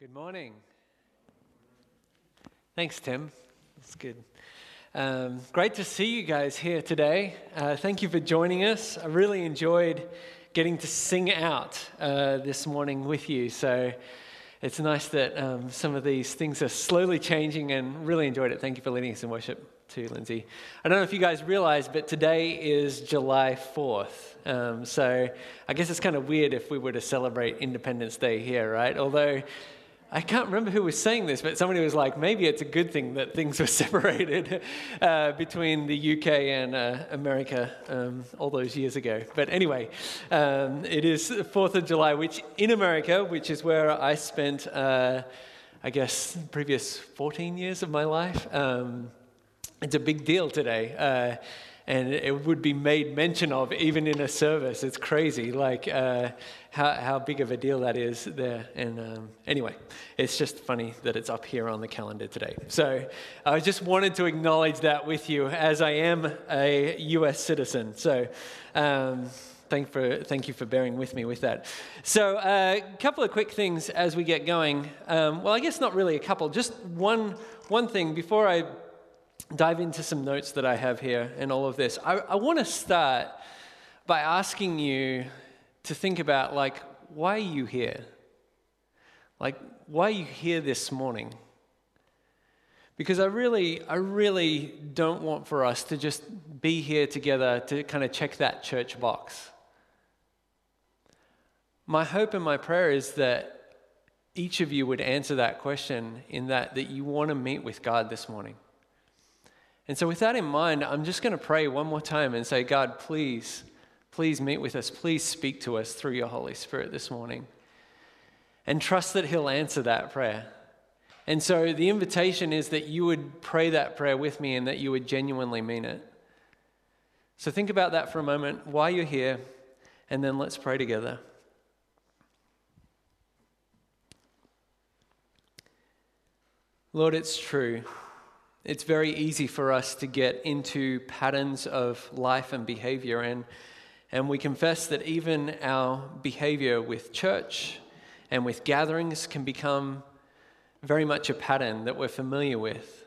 Good morning. Thanks, Tim. That's good. Great to see you guys here today. Thank you for joining us. I really enjoyed getting to sing out this morning with you. So it's nice that some of these things are slowly changing, and really enjoyed it. Thank you for leading us in worship too, Lindsay. I don't know if you guys realize, but today is July 4th. So I guess it's kind of weird if we were to celebrate Independence Day here, right? Although I can't remember who was saying this, but somebody was like, maybe it's a good thing that things were separated between the UK and America all those years ago. But anyway, it is 4th of July, which in America, which is where I spent, I guess, the previous 14 years of my life. It's a big deal today. And it would be made mention of even in a service. It's crazy, like how big of a deal that is there. And anyway, it's just funny that it's up here on the calendar today. So I just wanted to acknowledge that with you, as I am a U.S. citizen. So thank you for bearing with me with that. So a couple of quick things as we get going. Well, I guess not really a couple, just one thing before I dive into some notes that I have here and all of this. I want to start by asking you to think about, like, why are you here? Like, why are you here this morning? Because I really don't want for us to just be here together to kind of check that church box. My hope and my prayer is that each of you would answer that question in that you want to meet with God this morning. And so with that in mind, I'm just going to pray one more time and say, God, please, please meet with us. Please speak to us through your Holy Spirit this morning. And trust that he'll answer that prayer. And so the invitation is that you would pray that prayer with me and that you would genuinely mean it. So think about that for a moment, why you're here, and then let's pray together. Lord, it's true. It's very easy for us to get into patterns of life and behavior, and we confess that even our behavior with church and with gatherings can become very much a pattern that we're familiar with.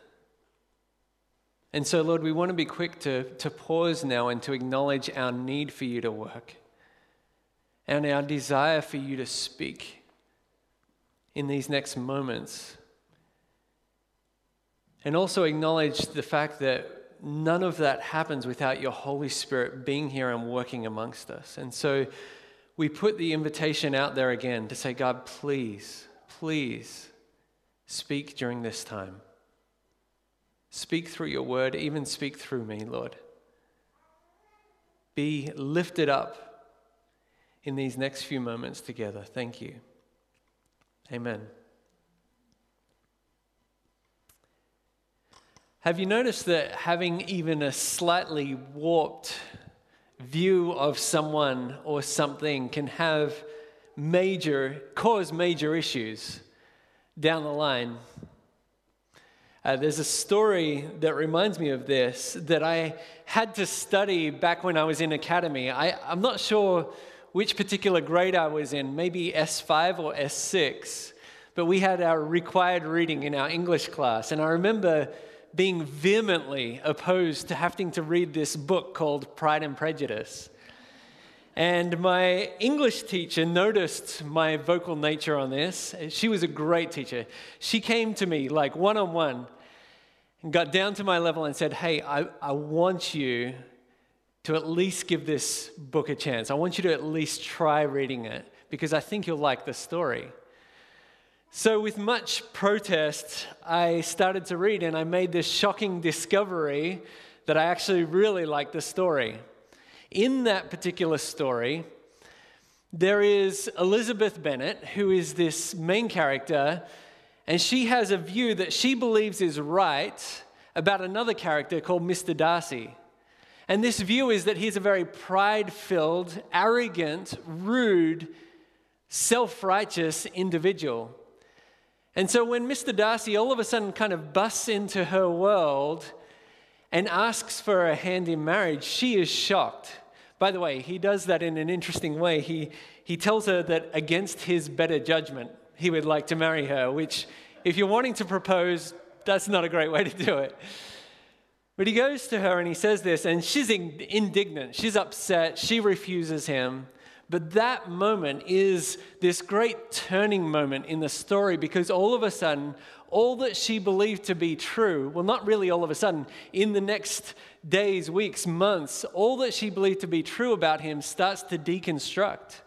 And so, Lord, we want to be quick to pause now and to acknowledge our need for you to work and our desire for you to speak in these next moments. And also acknowledge the fact that none of that happens without your Holy Spirit being here and working amongst us. And so we put the invitation out there again to say, God, please, please speak during this time. Speak through your word, even speak through me, Lord. Be lifted up in these next few moments together. Thank you. Amen. Have you noticed that having even a slightly warped view of someone or something can have cause major issues down the line? There's a story that reminds me of this that I had to study back when I was in academy. I'm not sure which particular grade I was in, maybe S5 or S6, but we had our required reading in our English class, and I remember being vehemently opposed to having to read this book called Pride and Prejudice. And my English teacher noticed my vocal nature on this. She was a great teacher. She came to me like one-on-one and got down to my level and said, hey, I want you to at least give this book a chance. I want you to at least try reading it because I think you'll like the story. So with much protest, I started to read, and I made this shocking discovery that I actually really liked the story. In that particular story, there is Elizabeth Bennet, who is this main character, and she has a view that she believes is right about another character called Mr. Darcy. And this view is that he's a very pride-filled, arrogant, rude, self-righteous individual. And so when Mr. Darcy all of a sudden kind of busts into her world and asks for a hand in marriage, she is shocked. By the way, he does that in an interesting way. He tells her that against his better judgment, he would like to marry her, which, if you're wanting to propose, that's not a great way to do it. But he goes to her and he says this, and she's indignant. She's upset. She refuses him. But that moment is this great turning moment in the story, because all of a sudden, all that she believed to be true, well, not really all of a sudden, in the next days, weeks, months, all that she believed to be true about him starts to deconstruct.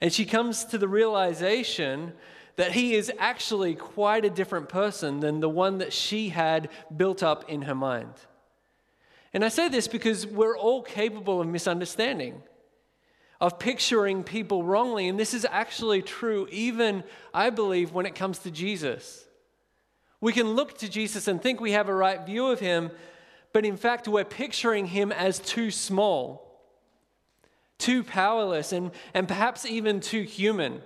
And she comes to the realization that he is actually quite a different person than the one that she had built up in her mind. And I say this because we're all capable of misunderstanding, of picturing people wrongly, and this is actually true even, I believe, when it comes to Jesus. We can look to Jesus and think we have a right view of him, but in fact we're picturing him as too small, too powerless, and perhaps even too human.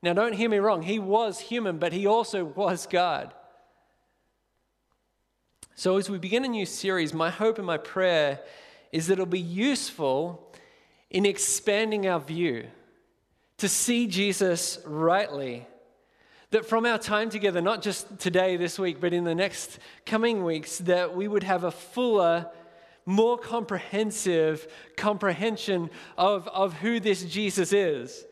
Now, don't hear me wrong. He was human, but he also was God. So as we begin a new series, my hope and my prayer is that it'll be useful in expanding our view, to see Jesus rightly, that from our time together, not just today, this week, but in the next coming weeks, that we would have a fuller, more comprehensive comprehension of who this Jesus is.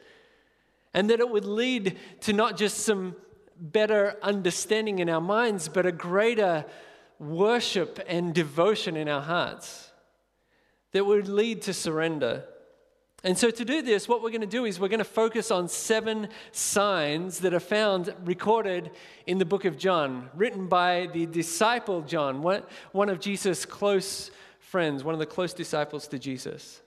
And that it would lead to not just some better understanding in our minds, but a greater worship and devotion in our hearts that would lead to surrender. And so to do this, what we're going to do is we're going to focus on 7 signs that are found recorded in the book of John, written by the disciple John, one of Jesus' close friends, one of the close disciples to Jesus.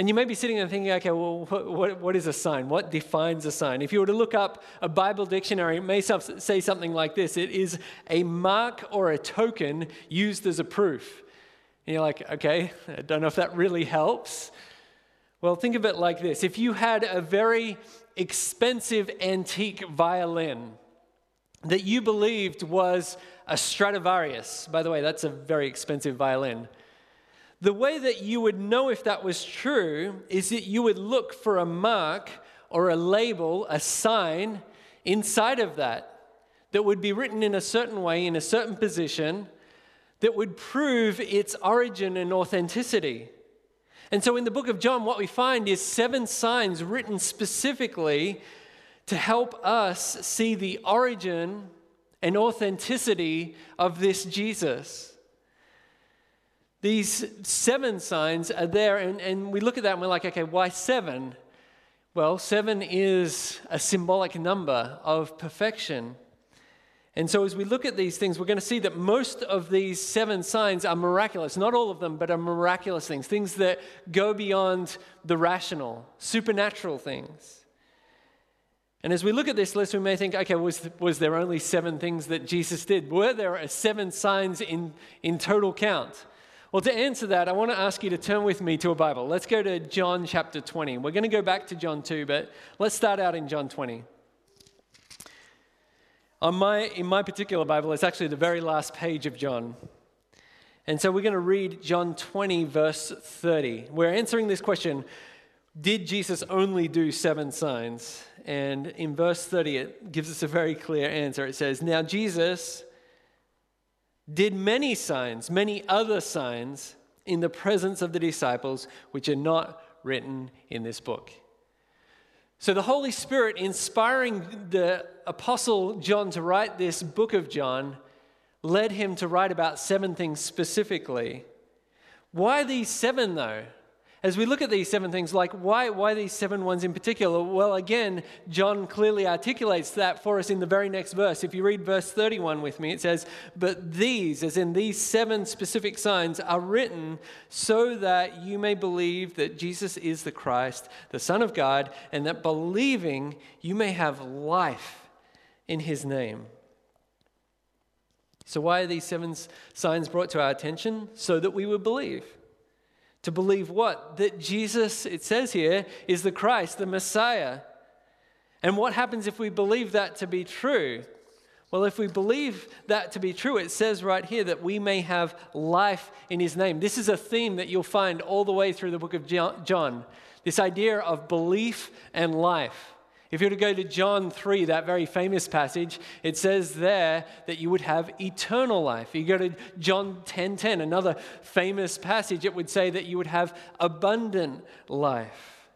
And you may be sitting there thinking, okay, well, what is a sign? What defines a sign? If you were to look up a Bible dictionary, it may say something like this. It is a mark or a token used as a proof. And you're like, okay, I don't know if that really helps. Well, think of it like this. If you had a very expensive antique violin that you believed was a Stradivarius, by the way, that's a very expensive violin, the way that you would know if that was true is that you would look for a mark or a label, a sign inside of that would be written in a certain way, in a certain position, that would prove its origin and authenticity. And so in the book of John, what we find is 7 signs written specifically to help us see the origin and authenticity of this Jesus. These 7 signs are there, and we look at that and we're like, okay, why 7? Well, 7 is a symbolic number of perfection. And so as we look at these things, we're going to see that most of these 7 signs are miraculous. Not all of them, but are miraculous things that go beyond the rational, supernatural things. And as we look at this list, we may think, okay, was there only 7 things that Jesus did? Were there 7 signs in total count? Well, to answer that, I want to ask you to turn with me to a Bible. Let's go to John chapter 20. We're going to go back to John 2, but let's start out in John 20. In my particular Bible, it's actually the very last page of John. And so we're going to read John 20, verse 30. We're answering this question, did Jesus only do 7 signs? And in verse 30, it gives us a very clear answer. It says, now Jesus did many other signs in the presence of the disciples, which are not written in this book. So the Holy Spirit inspiring the Apostle John to write this book of John led him to write about 7 things specifically. Why these 7 though? As we look at these 7 things, like why these 7 ones in particular? Well, again, John clearly articulates that for us in the very next verse. If you read verse 31 with me, it says, but these, as in these 7 specific signs, are written so that you may believe that Jesus is the Christ, the Son of God, and that believing you may have life in his name. So why are these 7 signs brought to our attention? So that we would believe. To believe what? That Jesus, it says here, is the Christ, the Messiah. And what happens if we believe that to be true? Well, if we believe that to be true, it says right here that we may have life in his name. This is a theme that you'll find all the way through the book of John, this idea of belief and life. If you were to go to John 3, that very famous passage, it says there that you would have eternal life. You go to John 10:10, another famous passage, it would say that you would have abundant life.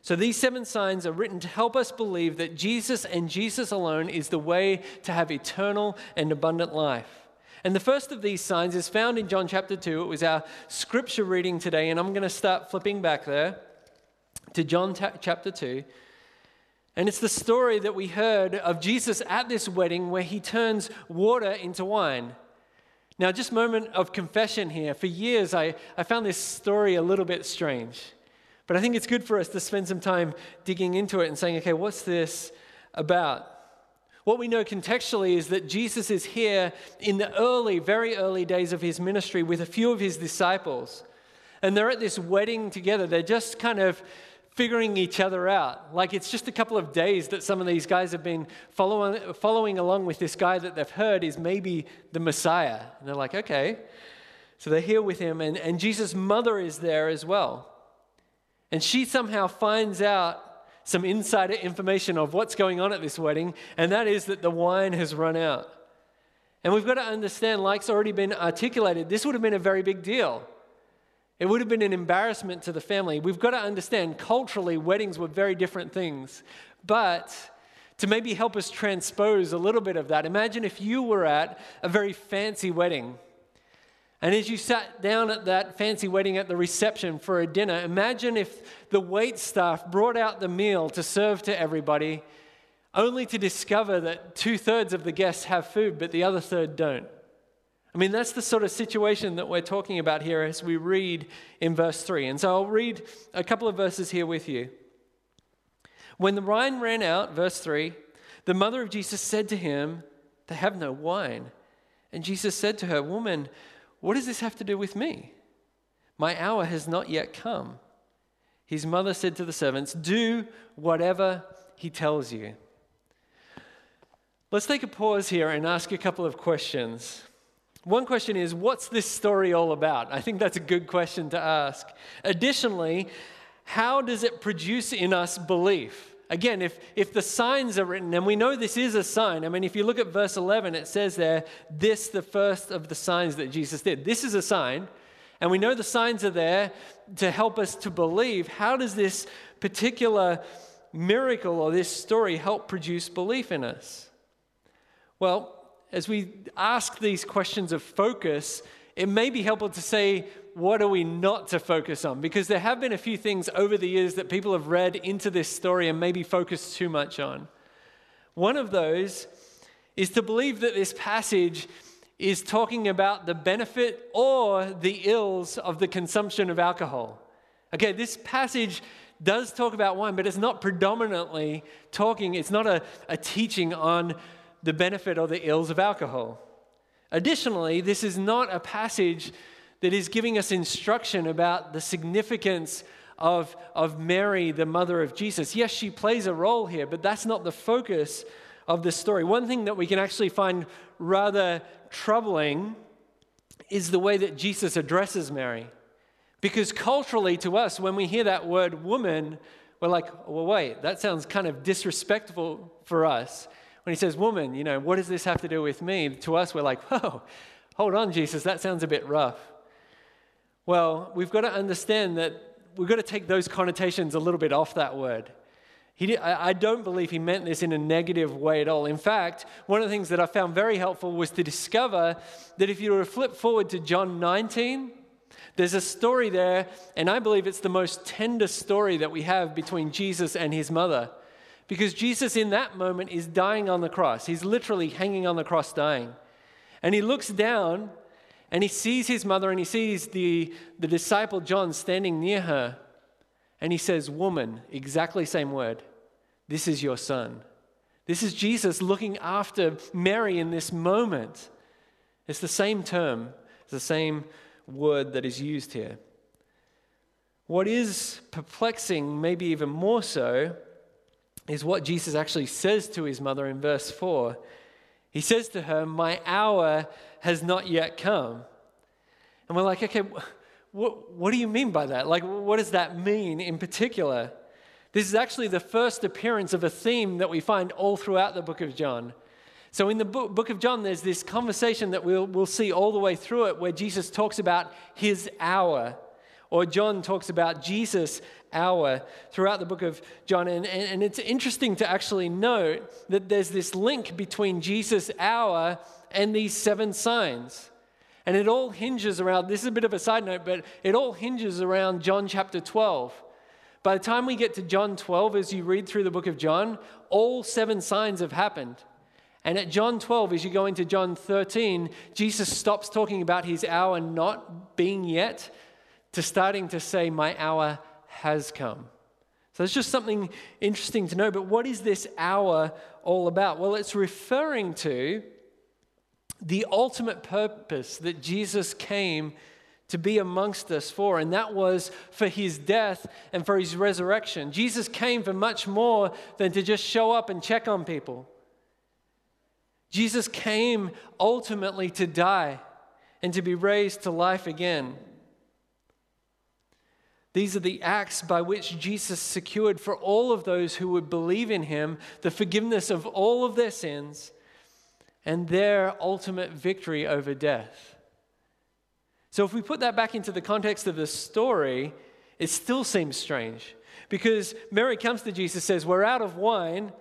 So these 7 signs are written to help us believe that Jesus and Jesus alone is the way to have eternal and abundant life. And the first of these signs is found in John chapter 2. It was our scripture reading today, and I'm going to start flipping back there to John chapter 2. And it's the story that we heard of Jesus at this wedding where he turns water into wine. Now, just a moment of confession here. For years, I found this story a little bit strange. But I think it's good for us to spend some time digging into it and saying, okay, what's this about? What we know contextually is that Jesus is here in the very early days of his ministry with a few of his disciples. And they're at this wedding together. They're just kind of figuring each other out. Like, it's just a couple of days that some of these guys have been following along with this guy that they've heard is maybe the Messiah. And they're like, okay. So they're here with him. And Jesus' mother is there as well. And she somehow finds out some insider information of what's going on at this wedding, and that is that the wine has run out. And we've got to understand, like it's already been articulated, this would have been a very big deal. It would have been an embarrassment to the family. We've got to understand, culturally, weddings were very different things. But to maybe help us transpose a little bit of that, imagine if you were at a very fancy wedding. And as you sat down at that fancy wedding at the reception for a dinner, imagine if the wait staff brought out the meal to serve to everybody, only to discover that 2/3 of the guests have food, but the other third don't. I mean, that's the sort of situation that we're talking about here as we read in verse 3. And so I'll read a couple of verses here with you. When the wine ran out, verse 3, the mother of Jesus said to him, "They have no wine." And Jesus said to her, "Woman, what does this have to do with me? My hour has not yet come." His mother said to the servants, "Do whatever he tells you." Let's take a pause here and ask a couple of questions. One question is, what's this story all about? I think that's a good question to ask. Additionally, how does it produce in us belief? Again, if the signs are written, and we know this is a sign. I mean, if you look at verse 11, it says there, this, the first of the signs that Jesus did. This is a sign, and we know the signs are there to help us to believe. How does this particular miracle or this story help produce belief in us? Well, as we ask these questions of focus, it may be helpful to say, what are we not to focus on? Because there have been a few things over the years that people have read into this story and maybe focused too much on. One of those is to believe that this passage is talking about the benefit or the ills of the consumption of alcohol. Okay, this passage does talk about wine, but it's not predominantly talking, it's not a teaching on the benefit or the ills of alcohol. Additionally, this is not a passage that is giving us instruction about the significance of Mary, the mother of Jesus. Yes, she plays a role here, but that's not the focus of the story. One thing that we can actually find rather troubling is the way that Jesus addresses Mary. Because culturally to us, when we hear that word woman, we're like, well, wait, that sounds kind of disrespectful for us. When he says, woman, you know, what does this have to do with me? To us, we're like, whoa, hold on, Jesus, that sounds a bit rough. Well, we've got to understand that we've got to take those connotations a little bit off that word. I don't believe he meant this in a negative way at all. In fact, one of the things that I found very helpful was to discover that if you were to flip forward to John 19, there's a story there, and I believe it's the most tender story that we have between Jesus and his mother. Because Jesus in that moment is dying on the cross. He's literally hanging on the cross dying. And he looks down and he sees his mother and he sees the disciple John standing near her. And he says, woman, exactly same word, this is your son. This is Jesus looking after Mary in this moment. It's the same term. It's the same word that is used here. What is perplexing, maybe even more so, is what Jesus actually says to his mother in verse 4. He says to her, my hour has not yet come. And we're like, okay, what do you mean by that? Like, what does that mean in particular? This is actually the first appearance of a theme that we find all throughout the book of John. So in the book of John, there's this conversation that we'll see all the way through it where Jesus talks about his hour, or John talks about Jesus' hour throughout the book of John. And it's interesting to actually note that there's this link between Jesus' hour and these 7 signs. And it all hinges around, this is a bit of a side note, but it all hinges around John chapter 12. By the time we get to John 12, as you read through the book of John, all 7 signs have happened. And at John 12, as you go into John 13, Jesus stops talking about his hour not being yet to starting to say, my hour has come. So it's just something interesting to know. But what is this hour all about? Well, it's referring to the ultimate purpose that Jesus came to be amongst us for, and that was for his death and for his resurrection. Jesus came for much more than to just show up and check on people. Jesus came ultimately to die and to be raised to life again. These are the acts by which Jesus secured for all of those who would believe in him the forgiveness of all of their sins and their ultimate victory over death. So if we put that back into the context of the story, it still seems strange, because Mary comes to Jesus, says, we're out of wine,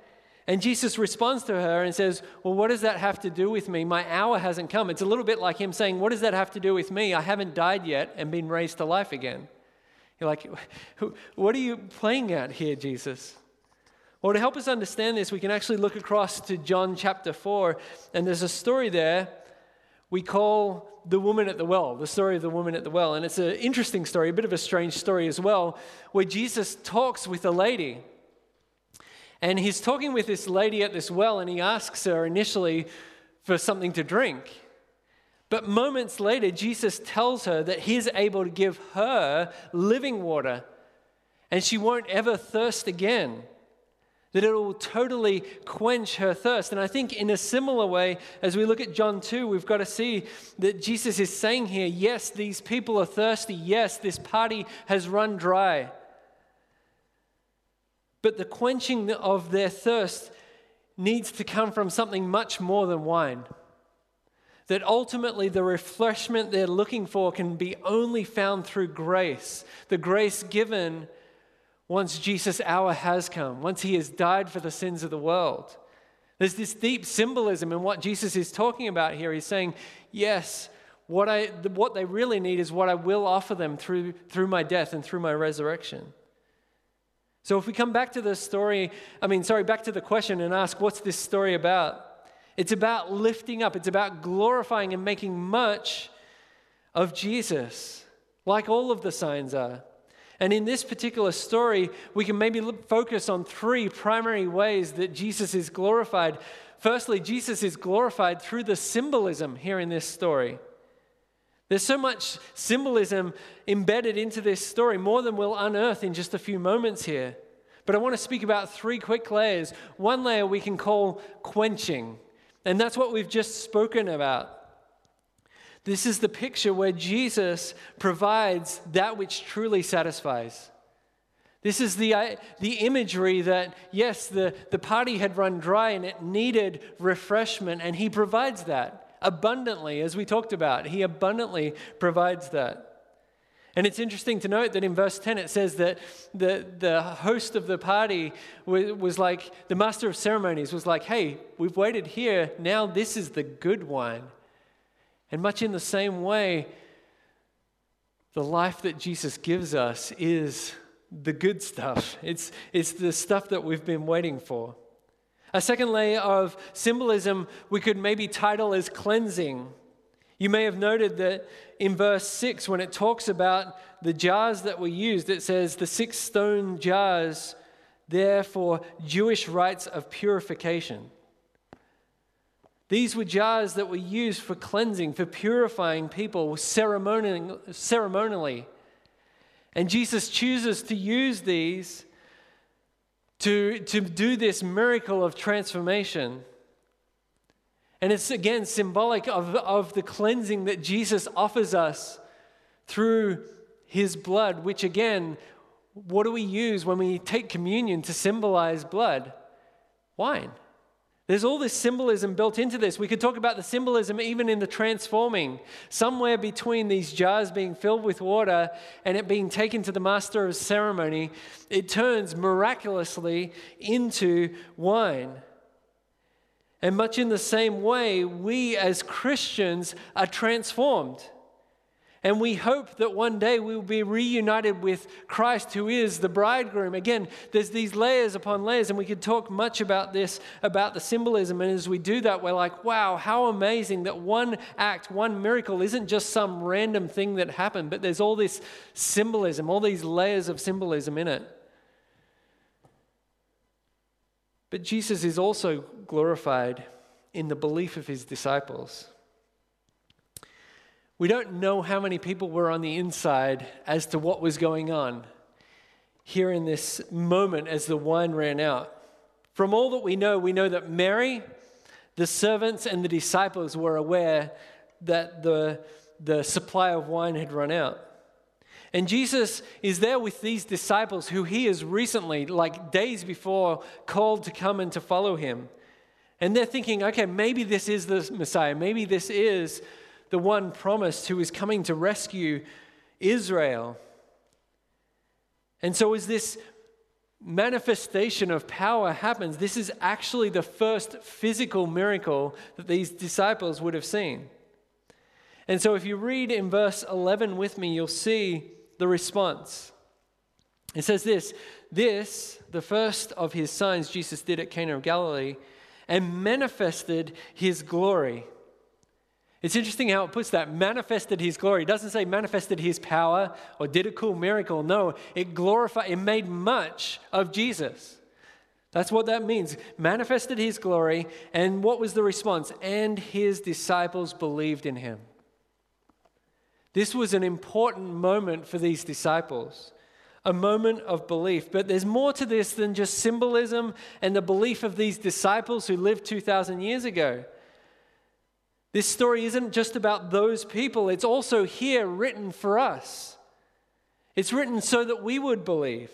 and Jesus responds to her and says, well, what does that have to do with me? My hour hasn't come. It's a little bit like him saying, what does that have to do with me? I haven't died yet and been raised to life again. You're like, what are you playing at here, Jesus? Well, to help us understand this, we can actually look across to John chapter 4, and there's a story there we call the woman at the well, the story of the woman at the well. And it's an interesting story, a bit of a strange story as well, where Jesus talks with a lady. And he's talking with this lady at this well, and he asks her initially for something to drink. But moments later, Jesus tells her that he's able to give her living water, and she won't ever thirst again, that it will totally quench her thirst. And I think in a similar way, as we look at John 2, we've got to see that Jesus is saying here, yes, these people are thirsty. Yes, this party has run dry. But the quenching of their thirst needs to come from something much more than wine. That ultimately the refreshment they're looking for can be only found through grace, the grace given once Jesus' hour has come, once he has died for the sins of the world. There's this deep symbolism in what Jesus is talking about here. He's saying, yes, what they really need is what I will offer them through my death and through my resurrection. So if we come back to the story, back to the question and ask, what's this story about? It's about lifting up. It's about glorifying and making much of Jesus, like all of the signs are. And in this particular story, we can maybe focus on 3 primary ways that Jesus is glorified. Firstly, Jesus is glorified through the symbolism here in this story. There's so much symbolism embedded into this story, more than we'll unearth in just a few moments here. But I want to speak about 3 quick layers. One layer we can call quenching, and that's what we've just spoken about. This is the picture where Jesus provides that which truly satisfies. This is the imagery that, yes, the party had run dry and it needed refreshment, and he provides that abundantly, as we talked about. He abundantly provides that. And it's interesting to note that in verse 10 it says that the host of the party was like, the master of ceremonies was like, hey, we've waited here, now this is the good wine. And much in the same way, the life that Jesus gives us is the good stuff. It's the stuff that we've been waiting for. A second layer of symbolism we could maybe title as cleansing. You may have noted that in verse 6, when it talks about the jars that were used, it says the 6 stone jars, therefore Jewish rites of purification. These were jars that were used for cleansing, for purifying people ceremonially. And Jesus chooses to use these to do this miracle of transformation. And it's again symbolic of the cleansing that Jesus offers us through his blood, which again What do we use when we take communion to symbolize blood? Wine. There's all this symbolism built into this. We could talk about the symbolism even in the transforming, somewhere between these jars being filled with water and it being taken to the master of ceremony, it turns miraculously into wine. And much in the same way, we as Christians are transformed. And we hope that one day we will be reunited with Christ, who is the bridegroom. Again, there's these layers upon layers, and we could talk much about this, about the symbolism. And as we do that, we're like, wow, how amazing that one act, one miracle isn't just some random thing that happened, but there's all this symbolism, all these layers of symbolism in it. But Jesus is also glorified in the belief of his disciples. We don't know how many people were on the inside as to what was going on here in this moment as the wine ran out. From all that we know that Mary, the servants, and the disciples were aware that the supply of wine had run out. And Jesus is there with these disciples who he has recently, like days before, called to come and to follow him. And they're thinking, okay, maybe this is the Messiah. Maybe this is the one promised who is coming to rescue Israel. And so as this manifestation of power happens, this is actually the first physical miracle that these disciples would have seen. And so if you read in verse 11 with me, you'll see the response. It says this, the first of his signs Jesus did at Cana of Galilee, and manifested his glory. It's interesting how it puts that, manifested his glory. It doesn't say manifested his power or did a cool miracle. No, it glorified, it made much of Jesus. That's what that means. Manifested his glory, and what was the response? And his disciples believed in him. This was an important moment for these disciples, a moment of belief. But there's more to this than just symbolism and the belief of these disciples who lived 2,000 years ago. This story isn't just about those people. It's also here written for us. It's written so that we would believe.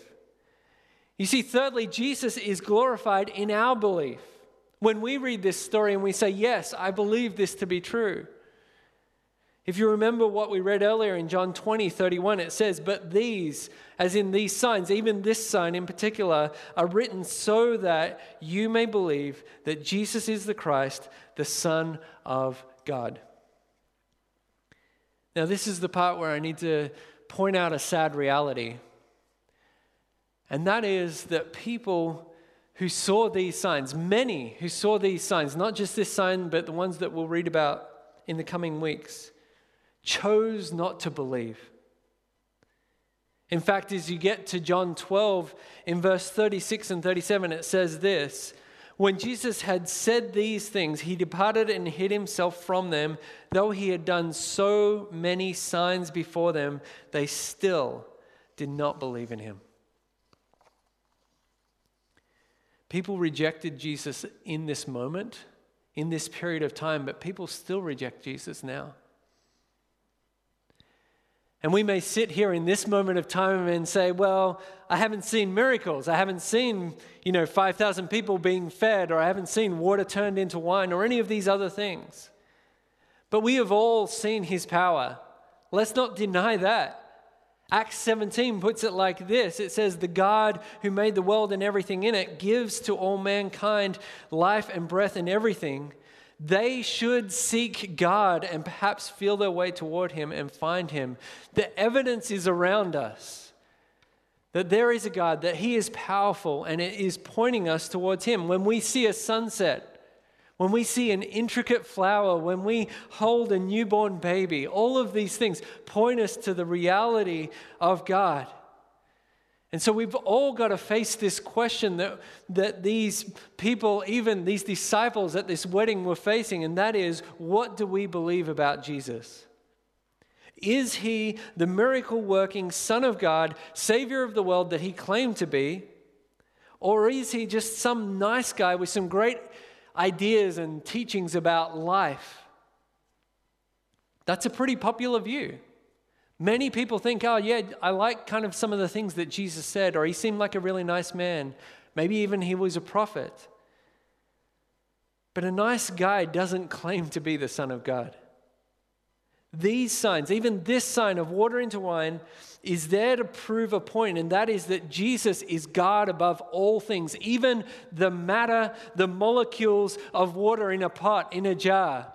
You see, thirdly, Jesus is glorified in our belief. When we read this story and we say, yes, I believe this to be true. If you remember what we read earlier in John 20:31, it says, but these, as in these signs, even this sign in particular, are written so that you may believe that Jesus is the Christ, the Son of God. Now, this is the part where I need to point out a sad reality. And that is that people who saw these signs, many who saw these signs, not just this sign, but the ones that we'll read about in the coming weeks, chose not to believe. In fact, as you get to John 12, in verse 36 and 37, it says this, when Jesus had said these things, he departed and hid himself from them. Though he had done so many signs before them, they still did not believe in him. People rejected Jesus in this moment, in this period of time, but people still reject Jesus now. And we may sit here in this moment of time and say, well, I haven't seen miracles. I haven't seen, 5,000 people being fed, or I haven't seen water turned into wine, or any of these other things. But we have all seen his power. Let's not deny that. Acts 17 puts it like this. It says, the God who made the world and everything in it gives to all mankind life and breath and everything. They should seek God and perhaps feel their way toward him and find him. The evidence is around us that there is a God, that he is powerful, and it is pointing us towards him. When we see a sunset, when we see an intricate flower, when we hold a newborn baby, all of these things point us to the reality of God. And so we've all got to face this question that these people, even these disciples at this wedding were facing, and that is, what do we believe about Jesus? Is he the miracle-working Son of God, Savior of the world that he claimed to be? Or is he just some nice guy with some great ideas and teachings about life? That's a pretty popular view. Many people think, oh yeah, I like kind of some of the things that Jesus said, or he seemed like a really nice man. Maybe even he was a prophet. But a nice guy doesn't claim to be the Son of God. These signs, even this sign of water into wine, is there to prove a point, and that is that Jesus is God above all things, even the matter, the molecules of water in a pot, in a jar.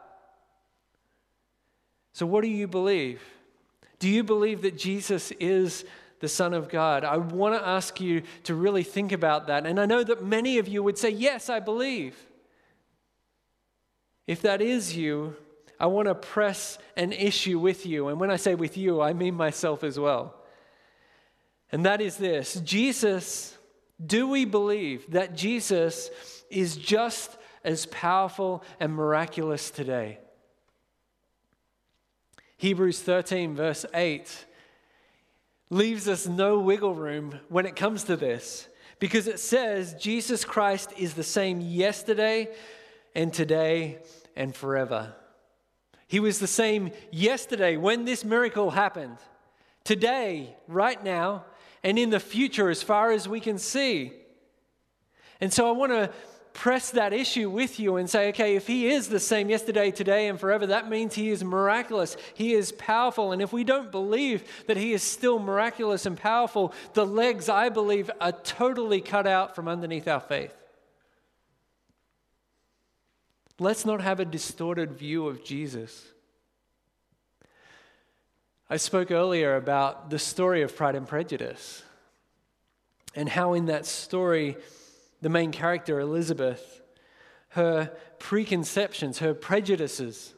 So what do you believe? Do you believe that Jesus is the Son of God? I want to ask you to really think about that, and I know that many of you would say, yes, I believe. If that is you, I want to press an issue with you. And when I say with you, I mean myself as well. And that is this. Jesus, do we believe that Jesus is just as powerful and miraculous today? Hebrews 13 verse 8 leaves us no wiggle room when it comes to this, because it says Jesus Christ is the same yesterday and today and forever. He was the same yesterday when this miracle happened, today, right now, and in the future as far as we can see. And so I want to press that issue with you and say, okay, if he is the same yesterday, today, and forever, that means he is miraculous, he is powerful. And if we don't believe that he is still miraculous and powerful, the legs, I believe, are totally cut out from underneath our faith. Let's not have a distorted view of Jesus. I spoke earlier about the story of Pride and Prejudice and how in that story, the main character, Elizabeth, her preconceptions, her prejudices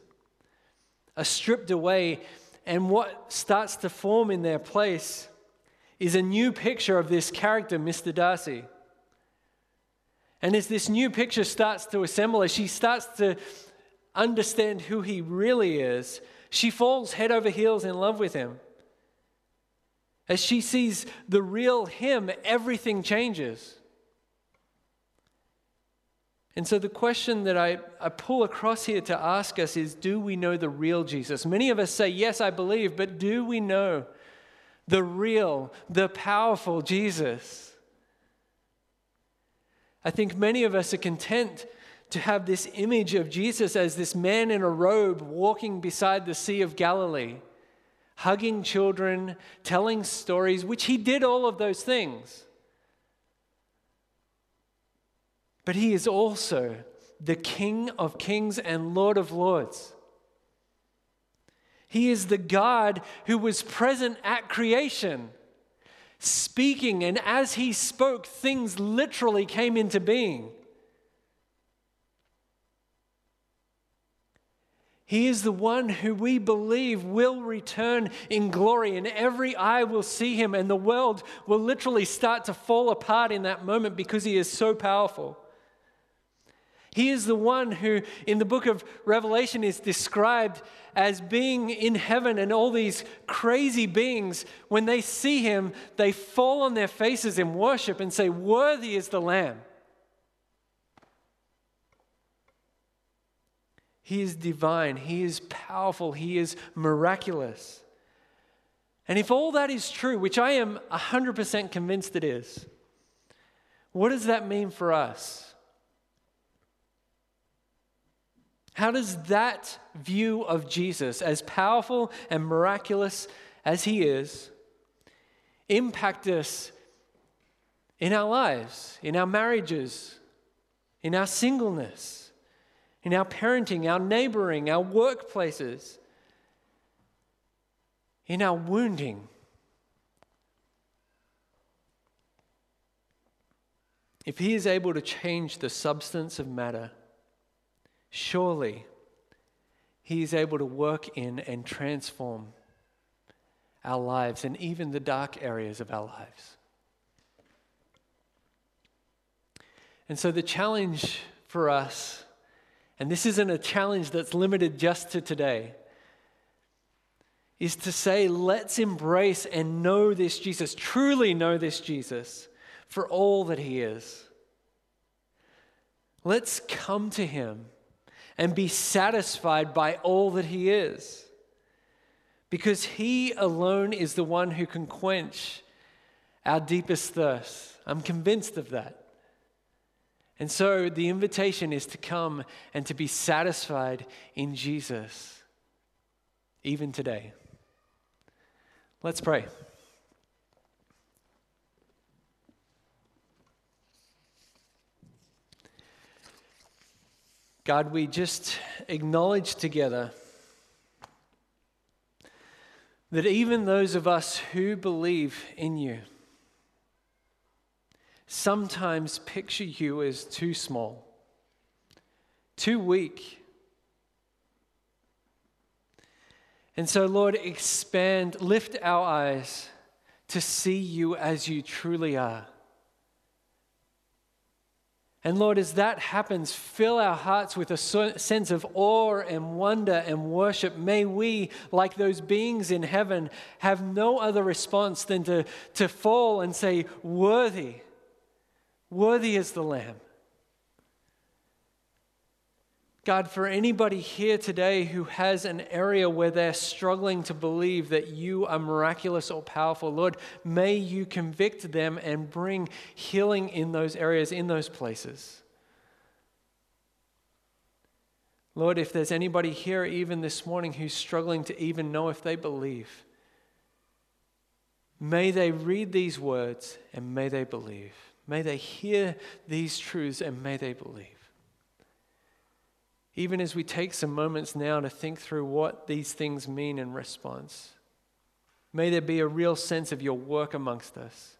are stripped away, and what starts to form in their place is a new picture of this character, Mr. Darcy. And as this new picture starts to assemble, as she starts to understand who he really is, she falls head over heels in love with him. As she sees the real him, everything changes. And so the question that I pull across here to ask us is, do we know the real Jesus? Many of us say, yes, I believe, but do we know the real, the powerful Jesus? I think many of us are content to have this image of Jesus as this man in a robe walking beside the Sea of Galilee, hugging children, telling stories, which he did all of those things. But he is also the King of Kings and Lord of Lords. He is the God who was present at creation, speaking, and as he spoke, things literally came into being. He is the one who we believe will return in glory, and every eye will see him, and the world will literally start to fall apart in that moment because he is so powerful. He is the one who, in the book of Revelation, is described as being in heaven, and all these crazy beings, when they see him, they fall on their faces in worship and say, "Worthy is the Lamb." He is divine, he is powerful, he is miraculous. And if all that is true, which I am 100% convinced it is, what does that mean for us? How does that view of Jesus, as powerful and miraculous as he is, impact us in our lives, in our marriages, in our singleness, in our parenting, our neighboring, our workplaces, in our wounding, if he is able to change the substance of matter, surely he is able to work in and transform our lives and even the dark areas of our lives. And so the challenge for us, and this isn't a challenge that's limited just to today, is to say, let's embrace and know this Jesus, truly know this Jesus for all that he is. Let's come to him and be satisfied by all that he is. because he alone is the one who can quench our deepest thirst. I'm convinced of that. And so the invitation is to come and to be satisfied in Jesus, even today. Let's pray. God, we just acknowledge together that even those of us who believe in you sometimes picture you as too small, too weak. And so, Lord, expand, lift our eyes to see you as you truly are. And Lord, as that happens, fill our hearts with a sense of awe and wonder and worship. May we, like those beings in heaven, have no other response than to fall and say, worthy, worthy is the Lamb. God, for anybody here today who has an area where they're struggling to believe that you are miraculous or powerful, Lord, may you convict them and bring healing in those areas, in those places. Lord, if there's anybody here even this morning who's struggling to even know if they believe, may they read these words and may they believe. May they hear these truths and may they believe. Even as we take some moments now to think through what these things mean in response, may there be a real sense of your work amongst us.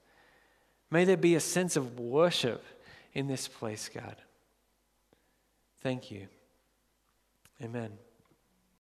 May there be a sense of worship in this place, God. Thank you. Amen.